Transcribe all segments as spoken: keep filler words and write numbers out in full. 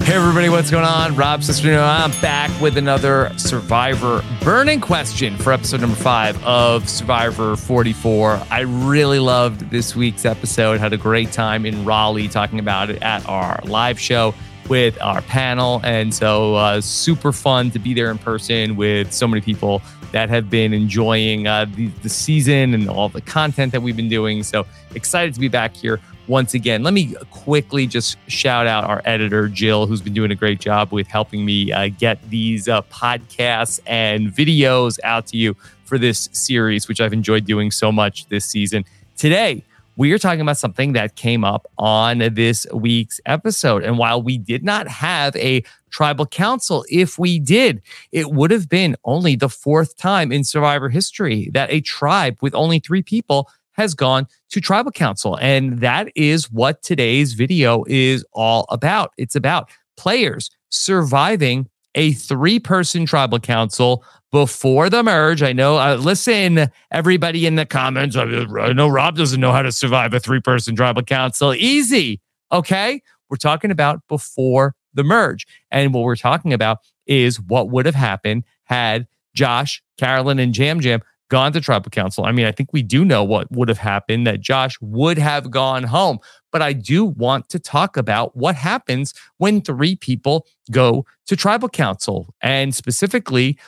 Hey, everybody. What's going on? Rob Cesternino. I'm back with another Survivor Burning Question for episode number five of Survivor forty-four. I really loved this week's episode. Had a great time in Raleigh talking about it at our live show with our panel. And so uh, super fun to be there in person with so many people that have been enjoying uh, the, the season and all the content that we've been doing. So excited to be back here once again. Let me quickly just shout out our editor, Jill, who's been doing a great job with helping me uh, get these uh, podcasts and videos out to you for this series, which I've enjoyed doing so much this season. Today, we are talking about something that came up on this week's episode. And while we did not have a tribal council, if we did, it would have been only the fourth time in Survivor history that a tribe with only three people has gone to tribal council. And that is what today's video is all about. It's about players surviving a three-person tribal council before the merge. I know, uh, listen, everybody in the comments, I know Rob doesn't know how to survive a three-person tribal council. Easy, okay? We're talking about before the merge. And what we're talking about is what would have happened had Josh, Carolyn, and Jem Jem gone to tribal council. I mean, I think we do know what would have happened, that Josh would have gone home. But I do want to talk about what happens when three people go to tribal council. And specifically,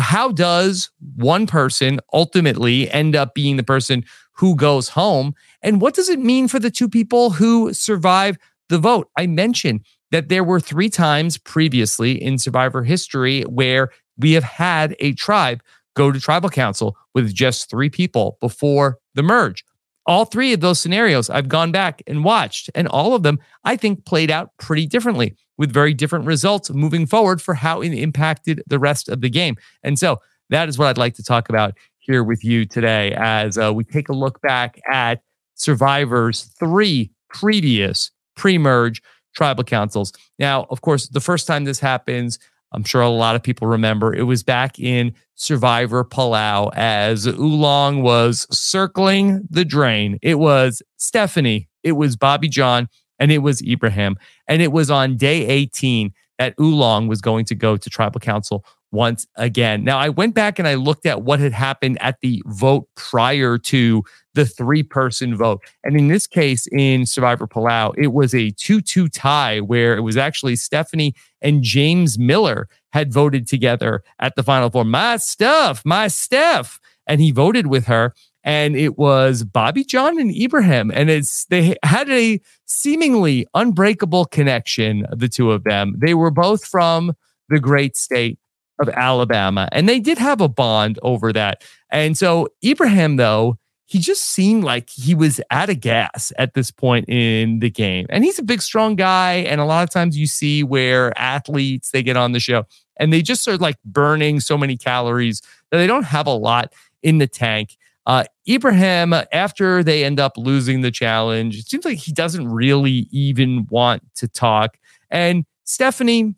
how does one person ultimately end up being the person who goes home? And what does it mean for the two people who survive the vote? I mentioned that there were three times previously in Survivor history where we have had a tribe go to tribal council with just three people before the merge. All three of those scenarios I've gone back and watched, and all of them I think played out pretty differently with very different results moving forward for how it impacted the rest of the game. And so that is what I'd like to talk about here with you today as uh, we take a look back at Survivor's three previous pre-merge tribal councils. Now, of course, the first time this happens, I'm sure a lot of people remember, it was back in Survivor Palau as Ulong was circling the drain. It was Stephanie, it was Bobby John, and it was Ibrahim. And it was on day eighteen that Ulong was going to go to tribal council once again. Now, I went back and I looked at what had happened at the vote prior to the three-person vote. And in this case, in Survivor Palau, it was a two two tie where it was actually Stephanie and James Miller had voted together at the final four. My stuff, my stuff. And he voted with her. And it was Bobby John and Ibrahim. And it's they had a seemingly unbreakable connection, the two of them. They were both from the great state of Alabama, and they did have a bond over that. And so Ibrahim, though, he just seemed like he was out of gas at this point in the game. And he's a big, strong guy. And a lot of times you see where athletes, they get on the show and they just are like burning so many calories that they don't have a lot in the tank. Uh, Ibrahim, after they end up losing the challenge, it seems like he doesn't really even want to talk. And Stephanie,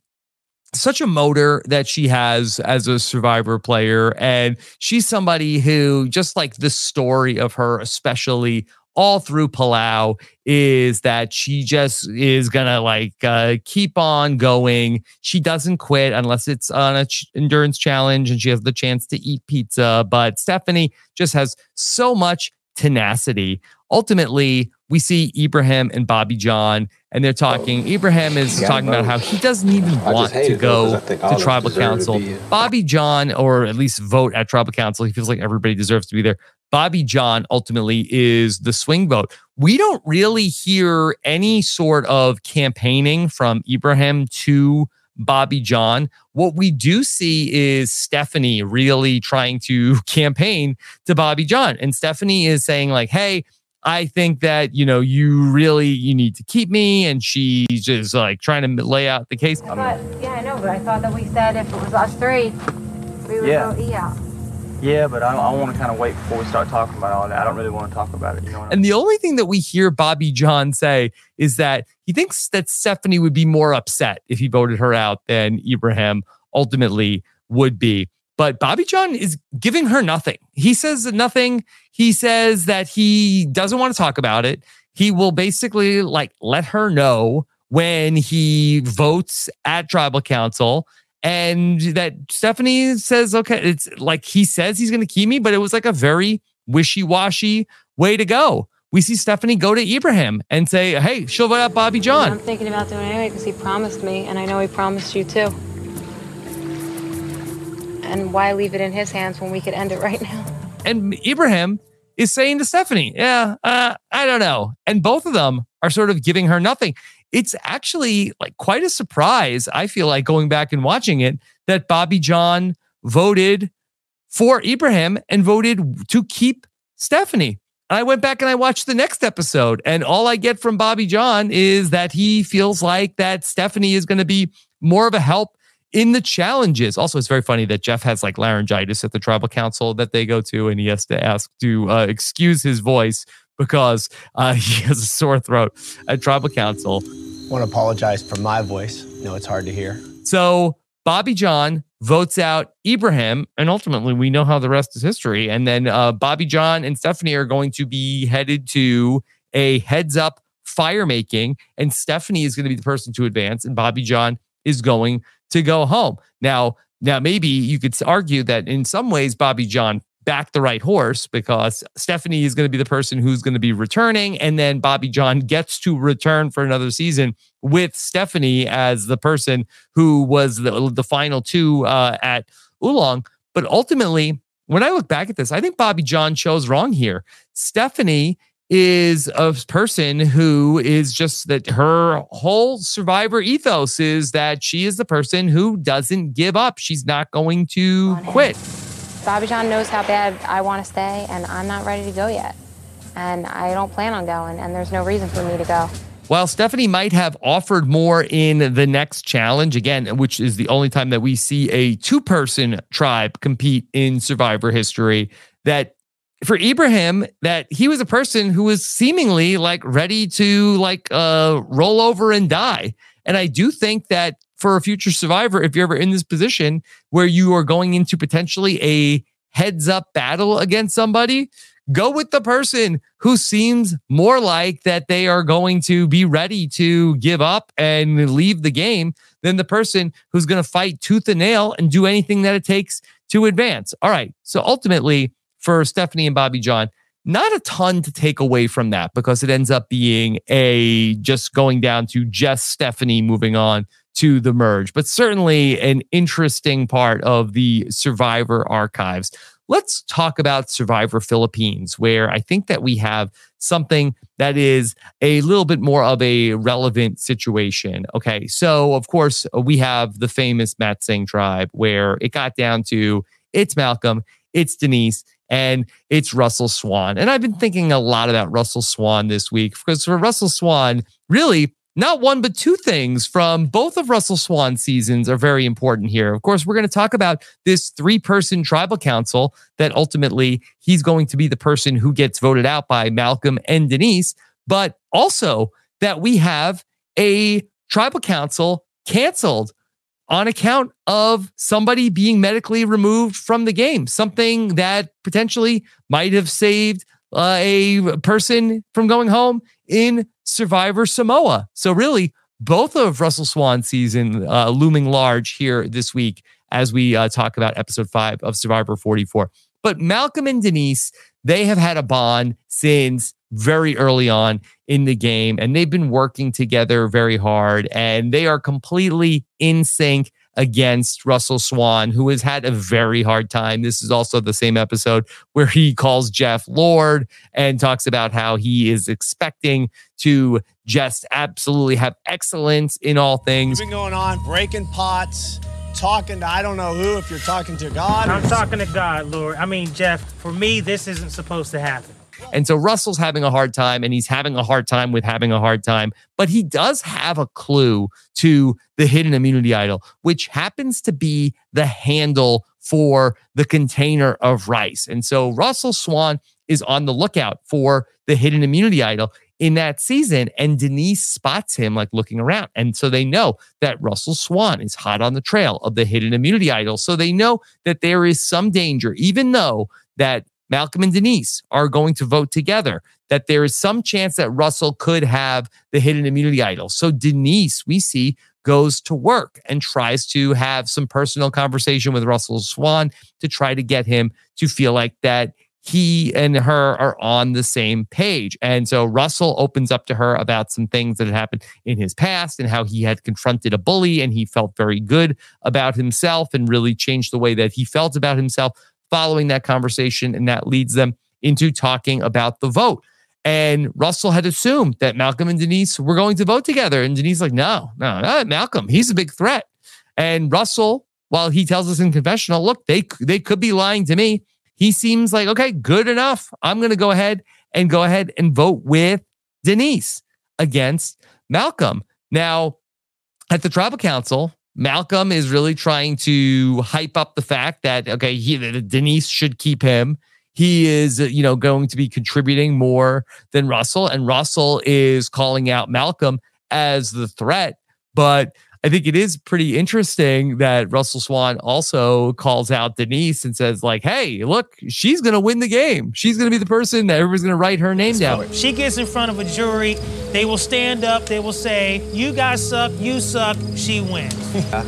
such a motor that she has as a Survivor player. And she's somebody who, just like the story of her, especially all through Palau, is that she just is going to like uh, keep on going. She doesn't quit unless it's on an ch- endurance challenge and she has the chance to eat pizza. But Stephanie just has so much tenacity. Ultimately, we see Ibrahim and Bobby John, and they're talking. Ibrahim is yeah, talking about how he doesn't even want to go to tribal council. To Bobby John, or at least vote at tribal council. He feels like everybody deserves to be there. Bobby John ultimately is the swing vote. We don't really hear any sort of campaigning from Ibrahim to Bobby John. What we do see is Stephanie really trying to campaign to Bobby John. And Stephanie is saying like, hey, I think that, you know, you really, you need to keep me. And she's just like trying to lay out the case. I thought, yeah, I know, but I thought that we said if it was us three, we would yeah. go eat out. Yeah, but I, I want to kind of wait before we start talking about all that. I don't really want to talk about it. You know what I mean? And the only thing that we hear Bobby John say is that he thinks that Stephanie would be more upset if he voted her out than Ibrahim ultimately would be. But Bobby John is giving her nothing. He says nothing. He says that he doesn't want to talk about it. He will basically like let her know when he votes at tribal council. And that Stephanie says, okay, it's like he says he's going to keep me, but it was like a very wishy-washy way to go. We see Stephanie go to Ibrahim and say, hey, she'll vote out Bobby John. I'm thinking about doing it anyway because he promised me, and I know he promised you too. And why leave it in his hands when we could end it right now? And Ibrahim is saying to Stephanie, yeah, uh, I don't know. And both of them are sort of giving her nothing. It's actually like quite a surprise, I feel like, going back and watching it, that Bobby John voted for Ibrahim and voted to keep Stephanie. And I went back and I watched the next episode, and all I get from Bobby John is that he feels like that Stephanie is going to be more of a help in the challenges. Also, it's very funny that Jeff has like laryngitis at the tribal council that they go to, and he has to ask to uh, excuse his voice because uh, he has a sore throat at tribal council. I want to apologize for my voice. No, it's hard to hear. So Bobby John votes out Ibrahim, and ultimately we know how the rest is history. And then uh, Bobby John and Stephanie are going to be headed to a heads-up fire making, and Stephanie is going to be the person to advance, and Bobby John is going to go home. Now, now maybe you could argue that in some ways Bobby John back the right horse, because Stephanie is going to be the person who's going to be returning. And then Bobby John gets to return for another season with Stephanie as the person who was the, the final two uh, at Ulong. But ultimately, when I look back at this, I think Bobby John chose wrong here. Stephanie is a person who is just that her whole Survivor ethos is that she is the person who doesn't give up. She's not going to quit. Bobby John knows how bad I want to stay, and I'm not ready to go yet. And I don't plan on going, and there's no reason for me to go. While Stephanie might have offered more in the next challenge, again, which is the only time that we see a two-person tribe compete in Survivor history, that for Ibrahim, that he was a person who was seemingly like ready to like uh, roll over and die. And I do think that for a future Survivor, if you're ever in this position where you are going into potentially a heads-up battle against somebody, go with the person who seems more like that they are going to be ready to give up and leave the game than the person who's going to fight tooth and nail and do anything that it takes to advance. All right, so ultimately for Stephanie and Bobby John, Not a ton to take away from that because it ends up being a just going down to just Stephanie moving on to the merge, but certainly an interesting part of the Survivor archives. Let's talk about Survivor Philippines, where I think that we have something that is a little bit more of a relevant situation. Okay, so of course, we have the famous Matsing tribe where it got down to it's Malcolm, it's Denise, and it's Russell Swan. And I've been thinking a lot about Russell Swan this week because for Russell Swan, really, not one, but two things from both of Russell Swan's seasons are very important here. Of course, we're going to talk about this three-person tribal council that ultimately he's going to be the person who gets voted out by Malcolm and Denise, but also that we have a tribal council canceled on account of somebody being medically removed from the game, something that potentially might have saved uh, a person from going home in Survivor Samoa. So really, both of Russell Swan's season uh, looming large here this week as we uh, talk about episode five of Survivor forty-four. But Malcolm and Denise, they have had a bond since very early on in the game, and they've been working together very hard, and they are completely in sync against Russell Swan, who has had a very hard time. This is also the same episode where he calls Jeff Lord and talks about how he is expecting to just absolutely have excellence in all things. What's been going on? Breaking pots, talking to I don't know who, if you're talking to God. I'm talking to God, Lord. I mean, Jeff, for me, this isn't supposed to happen. And so Russell's having a hard time, and he's having a hard time with having a hard time. But he does have a clue to the hidden immunity idol, which happens to be the handle for the container of rice. And so Russell Swan is on the lookout for the hidden immunity idol in that season. And Denise spots him like looking around. And so they know that Russell Swan is hot on the trail of the hidden immunity idol. So they know that there is some danger, even though that Malcolm and Denise are going to vote together, that there is some chance that Russell could have the hidden immunity idol. So Denise, we see, goes to work and tries to have some personal conversation with Russell Swan to try to get him to feel like that he and her are on the same page. And so Russell opens up to her about some things that had happened in his past and how he had confronted a bully and he felt very good about himself and really changed the way that he felt about himself following that conversation, and that leads them into talking about the vote. And Russell had assumed that Malcolm and Denise were going to vote together. And Denise like, no, no, not Malcolm. He's a big threat. And Russell, while he tells us in confessional, look, they, they could be lying to me. He seems like, okay, good enough. I'm going to go ahead and go ahead and vote with Denise against Malcolm. Now, at the tribal council, Malcolm is really trying to hype up the fact that, okay, he, that Denise should keep him. He is, you know, going to be contributing more than Russell. And Russell is calling out Malcolm as the threat. But I think it is pretty interesting that Russell Swan also calls out Denise and says, like, hey, look, she's going to win the game. She's going to be the person that everybody's going to write her name down. She gets in front of a jury. They will stand up. They will say, you guys suck. You suck. She wins.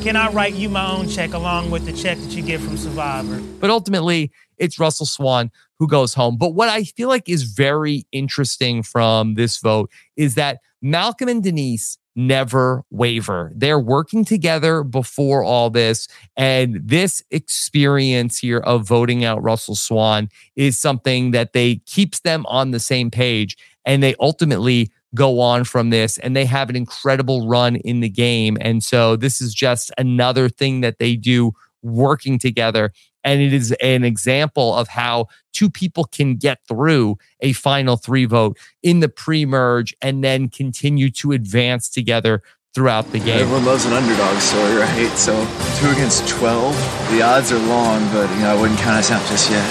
Can I write you my own check along with the check that you get from Survivor? But ultimately, it's Russell Swan who goes home. But what I feel like is very interesting from this vote is that Malcolm and Denise never waver. They're working together before all this. And this experience here of voting out Russell Swan is something that they keeps them on the same page. And they ultimately go on from this and they have an incredible run in the game. And so this is just another thing that they do working together. And it is an example of how two people can get through a final three vote in the pre-merge and then continue to advance together throughout the game. Everyone loves an underdog story, right? So two against twelve, the odds are long, but you know, I wouldn't count us out just yet.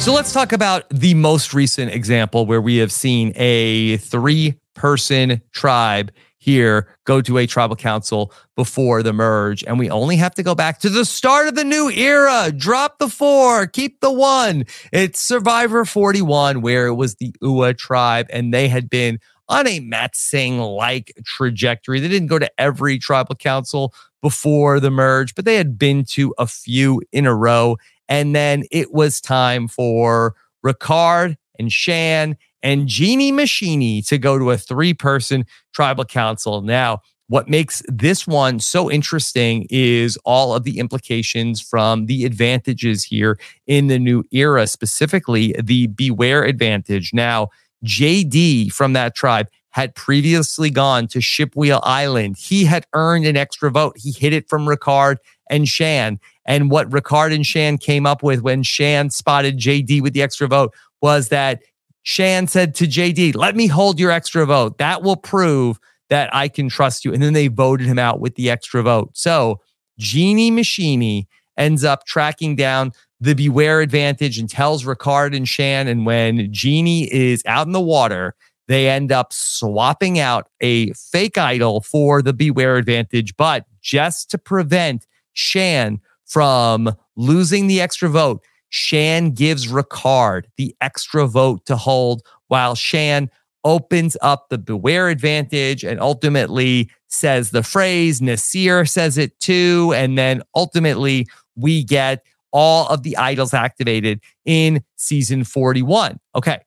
So let's talk about the most recent example where we have seen a three-person tribe here go to a tribal council before the merge. And we only have to go back to the start of the new era. Drop the four, keep the one. It's Survivor forty-one, where it was the Ua tribe, and they had been on a Matsing-like trajectory. They didn't go to every tribal council before the merge, but they had been to a few in a row. And then it was time for Ricard and Shan and Genie Machini to go to a three-person tribal council. Now, what makes this one so interesting is all of the implications from the advantages here in the new era, specifically the Beware advantage. Now, J D from that tribe had previously gone to Shipwheel Island. He had earned an extra vote. He hid it from Ricard and Shan. And what Ricard and Shan came up with when Shan spotted J D with the extra vote was that Shan said to J D, let me hold your extra vote. That will prove that I can trust you. And then they voted him out with the extra vote. So Genie Machini ends up tracking down the Beware advantage and tells Ricard and Shan. And when Genie is out in the water, they end up swapping out a fake idol for the Beware advantage. But just to prevent Shan from losing the extra vote, Shan gives Ricard the extra vote to hold while Shan opens up the Beware advantage and ultimately says the phrase. Nasir says it too. And then ultimately we get all of the idols activated in season forty-one. Okay.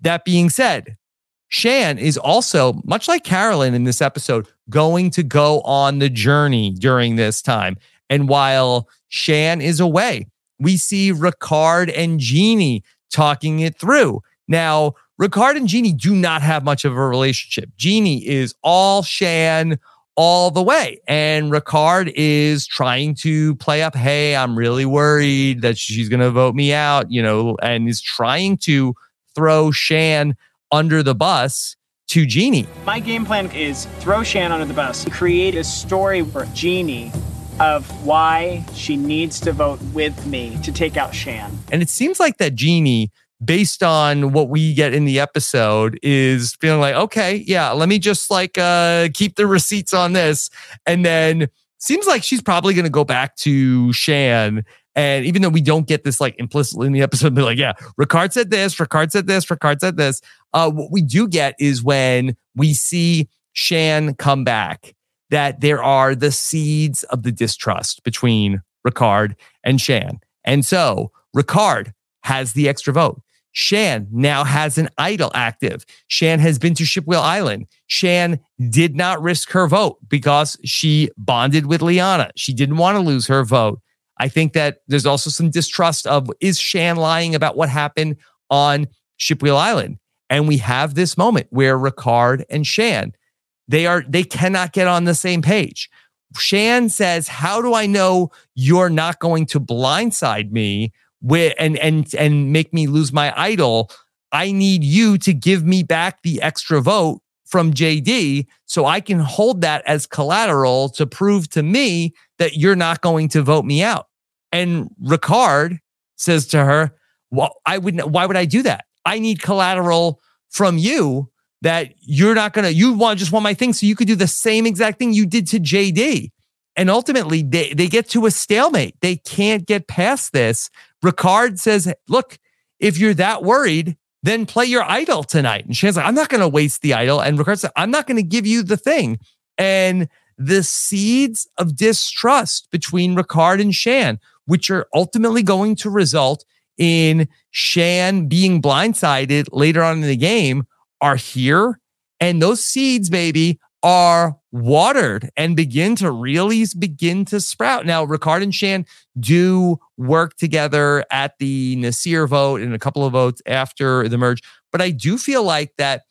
That being said, Shan is also, much like Carolyn in this episode, going to go on the journey during this time. And while Shan is away, we see Ricard and Genie talking it through. Now, Ricard and Genie do not have much of a relationship. Genie is all Shan all the way. And Ricard is trying to play up, hey, I'm really worried that she's going to vote me out, you know, and is trying to throw Shan under the bus to Genie. My game plan is throw Shan under the bus, create a story for Genie of why she needs to vote with me to take out Shan. And it seems like that Genie, based on what we get in the episode, is feeling like, okay, yeah, let me just like uh, keep the receipts on this. And then seems like she's probably going to go back to Shan. And even though we don't get this like implicitly in the episode, they're like, yeah, Ricard said this, Ricard said this, Ricard said this. Uh, what we do get is when we see Shan come back, that there are the seeds of the distrust between Ricard and Shan. And so Ricard has the extra vote. Shan now has an idol active. Shan has been to Shipwheel Island. Shan did not risk her vote because she bonded with Liana. She didn't want to lose her vote. I think that there's also some distrust of, is Shan lying about what happened on Shipwheel Island? And we have this moment where Ricard and Shan, they are they cannot get on the same page. Shan says, how do I know you're not going to blindside me with, and, and, and make me lose my idol? I need you to give me back the extra vote from J D so I can hold that as collateral to prove to me that you're not going to vote me out. And Ricard says to her, well, I wouldn't, why would I do that? I need collateral from you that you're not going to, you want just want my thing so you could do the same exact thing you did to J D. And ultimately, they, they get to a stalemate. They can't get past this. Ricard says, look, if you're that worried, then play your idol tonight. And Shan's like, I'm not going to waste the idol. And Ricard said, I'm not going to give you the thing. And the seeds of distrust between Ricard and Shan, which are ultimately going to result in Shan being blindsided later on in the game, are here. And those seeds, baby, are watered and begin to really begin to sprout. Now, Ricard and Shan do work together at the Nasir vote and a couple of votes after the merge. But I do feel like that,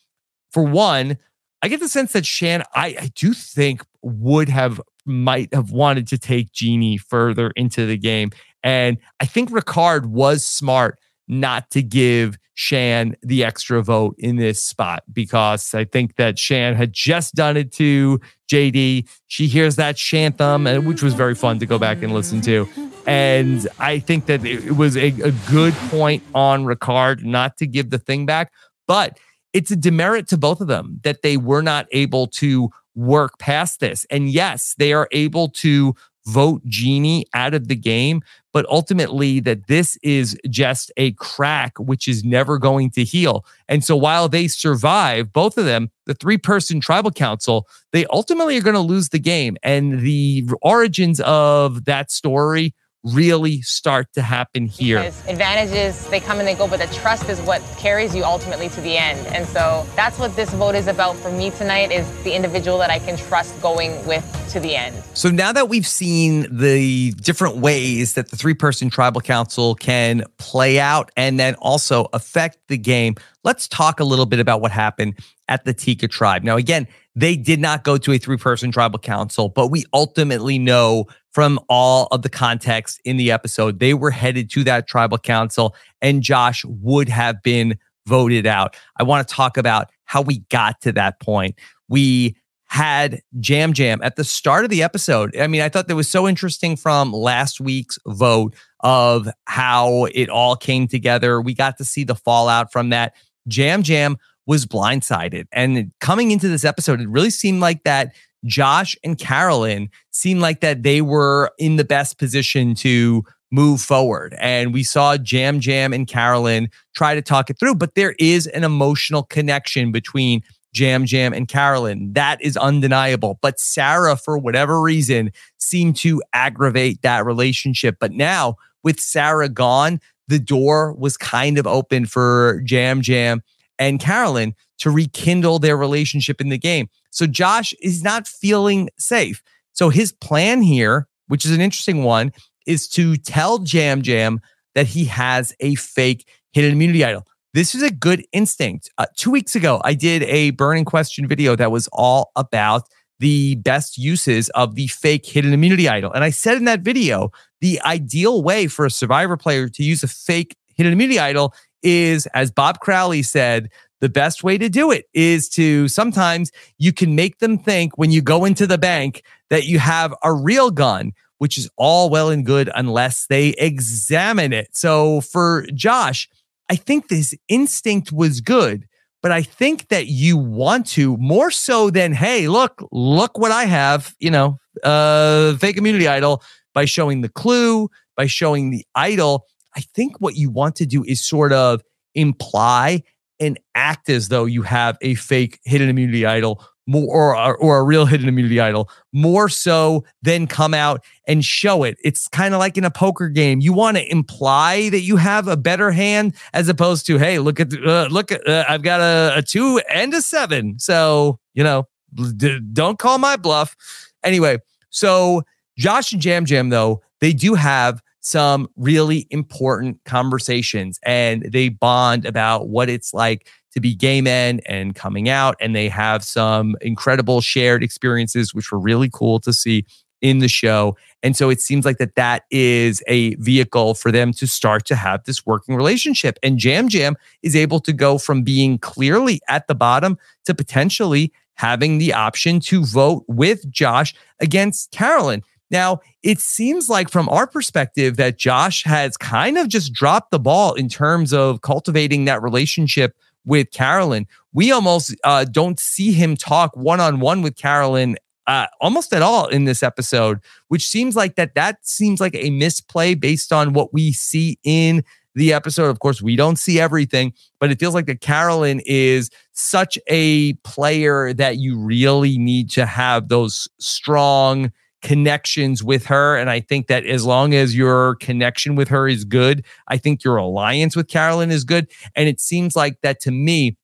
for one, I get the sense that Shan, I, I do think, would have, might have wanted to take Genie further into the game. And I think Ricard was smart not to give Shan the extra vote in this spot, because I think that Shan had just done it to J D. She hears that Shantham, which was very fun to go back and listen to. And I think that it was a, a good point on Ricard not to give the thing back. But it's a demerit to both of them that they were not able to work past this. And yes, they are able to vote Genie out of the game, but ultimately that this is just a crack which is never going to heal. And so while they survive, both of them, the three-person tribal council, they ultimately are going to lose the game. And the origins of that story really start to happen here. Because advantages, they come and they go, but the trust is what carries you ultimately to the end. And so that's what this vote is about for me tonight, is the individual that I can trust going with to the end. So now that we've seen the different ways that the three-person tribal council can play out and then also affect the game, let's talk a little bit about what happened at the Tika tribe. Now, again, they did not go to a three-person tribal council, but we ultimately know from all of the context in the episode, they were headed to that tribal council and Josh would have been voted out. I want to talk about how we got to that point. We had Jem Jem at the start of the episode. I mean, I thought that was so interesting from last week's vote of how it all came together. We got to see the fallout from that. Jem Jem was blindsided. And coming into this episode, it really seemed like that Josh and Carolyn seemed like that they were in the best position to move forward. And we saw Jem Jem and Carolyn try to talk it through, but there is an emotional connection between Jem Jem and Carolyn. That is undeniable. But Sarah, for whatever reason, seemed to aggravate that relationship. But now with Sarah gone, the door was kind of open for Jem Jem and Carolyn to rekindle their relationship in the game. So Josh is not feeling safe. So his plan here, which is an interesting one, is to tell Jem Jem that he has a fake hidden immunity idol. This is a good instinct. Uh, two weeks ago, I did a Burning Question video that was all about the best uses of the fake hidden immunity idol. And I said in that video, the ideal way for a Survivor player to use a fake hidden immunity idol is, as Bob Crowley said, the best way to do it is to sometimes you can make them think when you go into the bank that you have a real gun, which is all well and good unless they examine it. So for Josh, I think this instinct was good, but I think that you want to more so than, hey, look, look what I have, you know, uh, fake immunity idol, by showing the clue, by showing the idol. I think what you want to do is sort of imply and act as though you have a fake hidden immunity idol more, or, or a real hidden immunity idol, more so than come out and show it. It's kind of like in a poker game. You want to imply that you have a better hand as opposed to, hey, look at, uh, look at, uh, I've got a, a two and a seven. So, you know, d- don't call my bluff. Anyway, so Josh and Jem Jem, though, they do have some really important conversations and they bond about what it's like to be gay men and coming out. And they have some incredible shared experiences, which were really cool to see in the show. And so it seems like that that is a vehicle for them to start to have this working relationship. And Jem Jem is able to go from being clearly at the bottom to potentially having the option to vote with Josh against Carolyn. Now, it seems like from our perspective that Josh has kind of just dropped the ball in terms of cultivating that relationship with Carolyn. We almost uh, don't see him talk one-on-one with Carolyn uh, almost at all in this episode, which seems like that that seems like a misplay based on what we see in the episode. Of course, we don't see everything, but it feels like that Carolyn is such a player that you really need to have those strong connections with her. And I think that as long as your connection with her is good, I think your alliance with Carolyn is good. And it seems like that to me,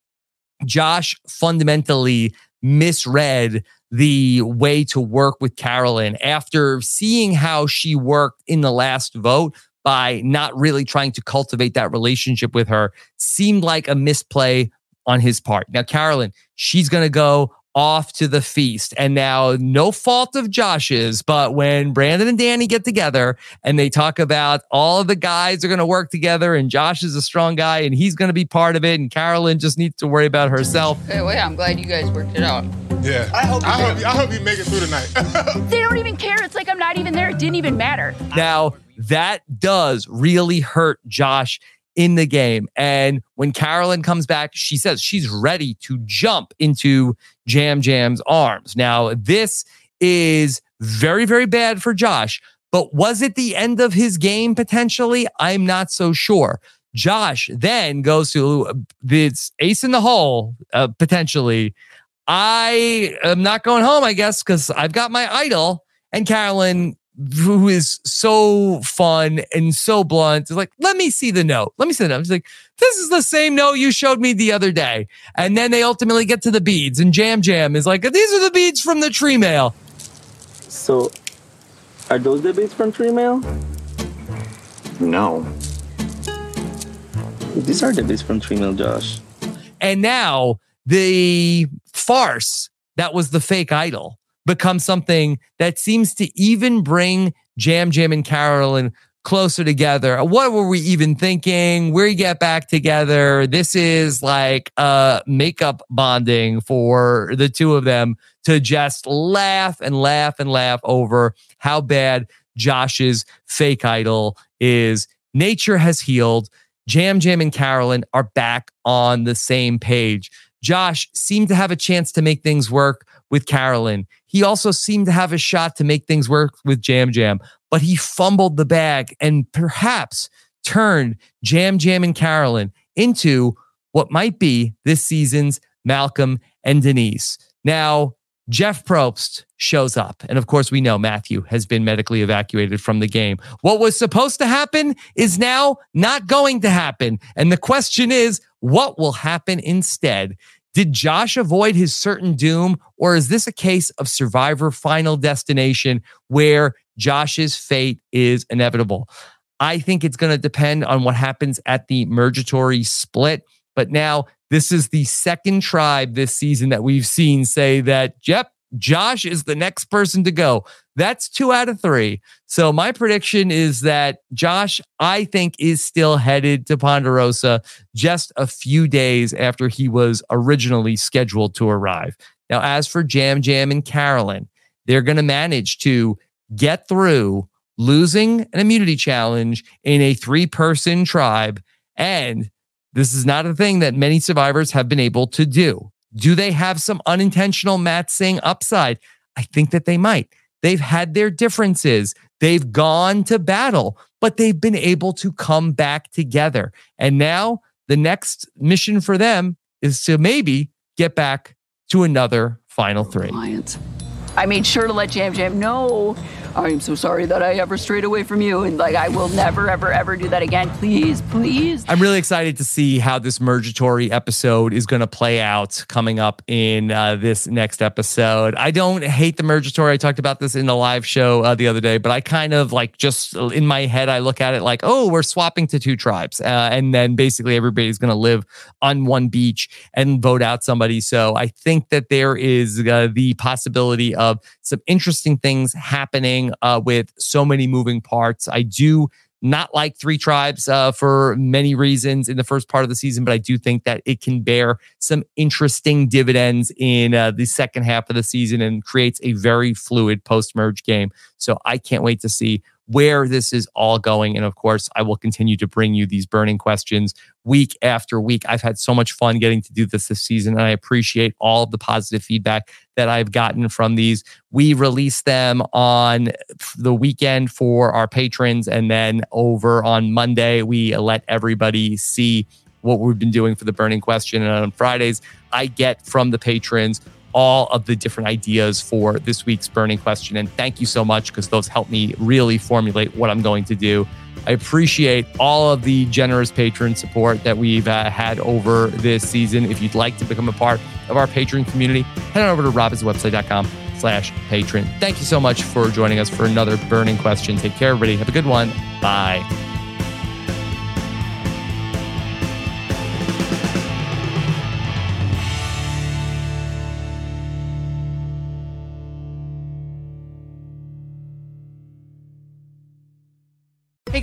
Josh fundamentally misread the way to work with Carolyn after seeing how she worked in the last vote by not really trying to cultivate that relationship with her. Seemed like a misplay on his part. Now, Carolyn, she's going to go off to the feast. And now, no fault of Josh's, but when Brandon and Danny get together and they talk about all of the guys are going to work together and Josh is a strong guy and he's going to be part of it and Carolyn just needs to worry about herself. Hey, wait, I'm glad you guys worked it out. Yeah. I hope you, I hope you, I hope you make it through tonight. They don't even care. It's like I'm not even there. It didn't even matter. Now, that does really hurt Josh in the game. And when Carolyn comes back, she says she's ready to jump into Jem Jem's arms. Now, this is very, very bad for Josh, but was it the end of his game potentially? I'm not so sure. Josh then goes to this ace in the hole, uh, potentially. I am not going home, I guess, because I've got my idol. And Carolyn who is so fun and so blunt, is like, let me see the note. Let me see the note. He's like, this is the same note you showed me the other day. And then they ultimately get to the beads, and Jam Jam is like, these are the beads from the tree mail. So, are those the beads from tree mail? No. These are the beads from tree mail, Josh. And now the farce that was the fake idol becomes something that seems to even bring Jam Jam and Carolyn closer together. What were we even thinking? We get back together. This is like a makeup bonding for the two of them to just laugh and laugh and laugh over how bad Josh's fake idol is. Nature has healed. Jam Jam and Carolyn are back on the same page. Josh seemed to have a chance to make things work with Carolyn. He also seemed to have a shot to make things work with Jam Jam, but he fumbled the bag and perhaps turned Jam Jam and Carolyn into what might be this season's Malcolm and Denise. Now, Jeff Probst shows up. And of course, we know Matthew has been medically evacuated from the game. What was supposed to happen is now not going to happen. And the question is, what will happen instead? Did Josh avoid his certain doom, or is this a case of Survivor Final Destination where Josh's fate is inevitable? I think it's going to depend on what happens at the Mergatory split. But now this is the second tribe this season that we've seen say that, yep, Josh is the next person to go. That's two out of three. So my prediction is that Josh, I think, is still headed to Ponderosa just a few days after he was originally scheduled to arrive. Now, as for Jam Jam and Carolyn, they're going to manage to get through losing an immunity challenge in a three-person tribe. And this is not a thing that many survivors have been able to do. Do they have some unintentional Matsing upside? I think that they might. They've had their differences. They've gone to battle, but they've been able to come back together. And now the next mission for them is to maybe get back to another final three. Clients. I made sure to let Jam Jam know, I'm so sorry that I ever strayed away from you. And like, I will never, ever, ever do that again. Please, please. I'm really excited to see how this Mergatory episode is going to play out coming up in uh, this next episode. I don't hate the Mergatory. I talked about this in the live show uh, the other day, but I kind of like just in my head, I look at it like, oh, we're swapping to two tribes. Uh, and then basically everybody's going to live on one beach and vote out somebody. So I think that there is uh, the possibility of some interesting things happening Uh, with so many moving parts. I do not like three tribes uh, for many reasons in the first part of the season, but I do think that it can bear some interesting dividends in uh, the second half of the season and creates a very fluid post-merge game. So I can't wait to see where this is all going. And of course, I will continue to bring you these burning questions week after week. I've had so much fun getting to do this this season, and I appreciate all of the positive feedback that I've gotten from these. We release them on the weekend for our patrons, and then over on Monday, we let everybody see what we've been doing for the burning question. And on Fridays, I get from the patrons all of the different ideas for this week's burning question. And thank you so much, because those help me really formulate what I'm going to do. I appreciate all of the generous patron support that we've uh, had over this season. If you'd like to become a part of our patron community, head on over to robinswebsite.com slash patron. Thank you so much for joining us for another burning question. Take care, everybody. Have a good one. Bye. Hey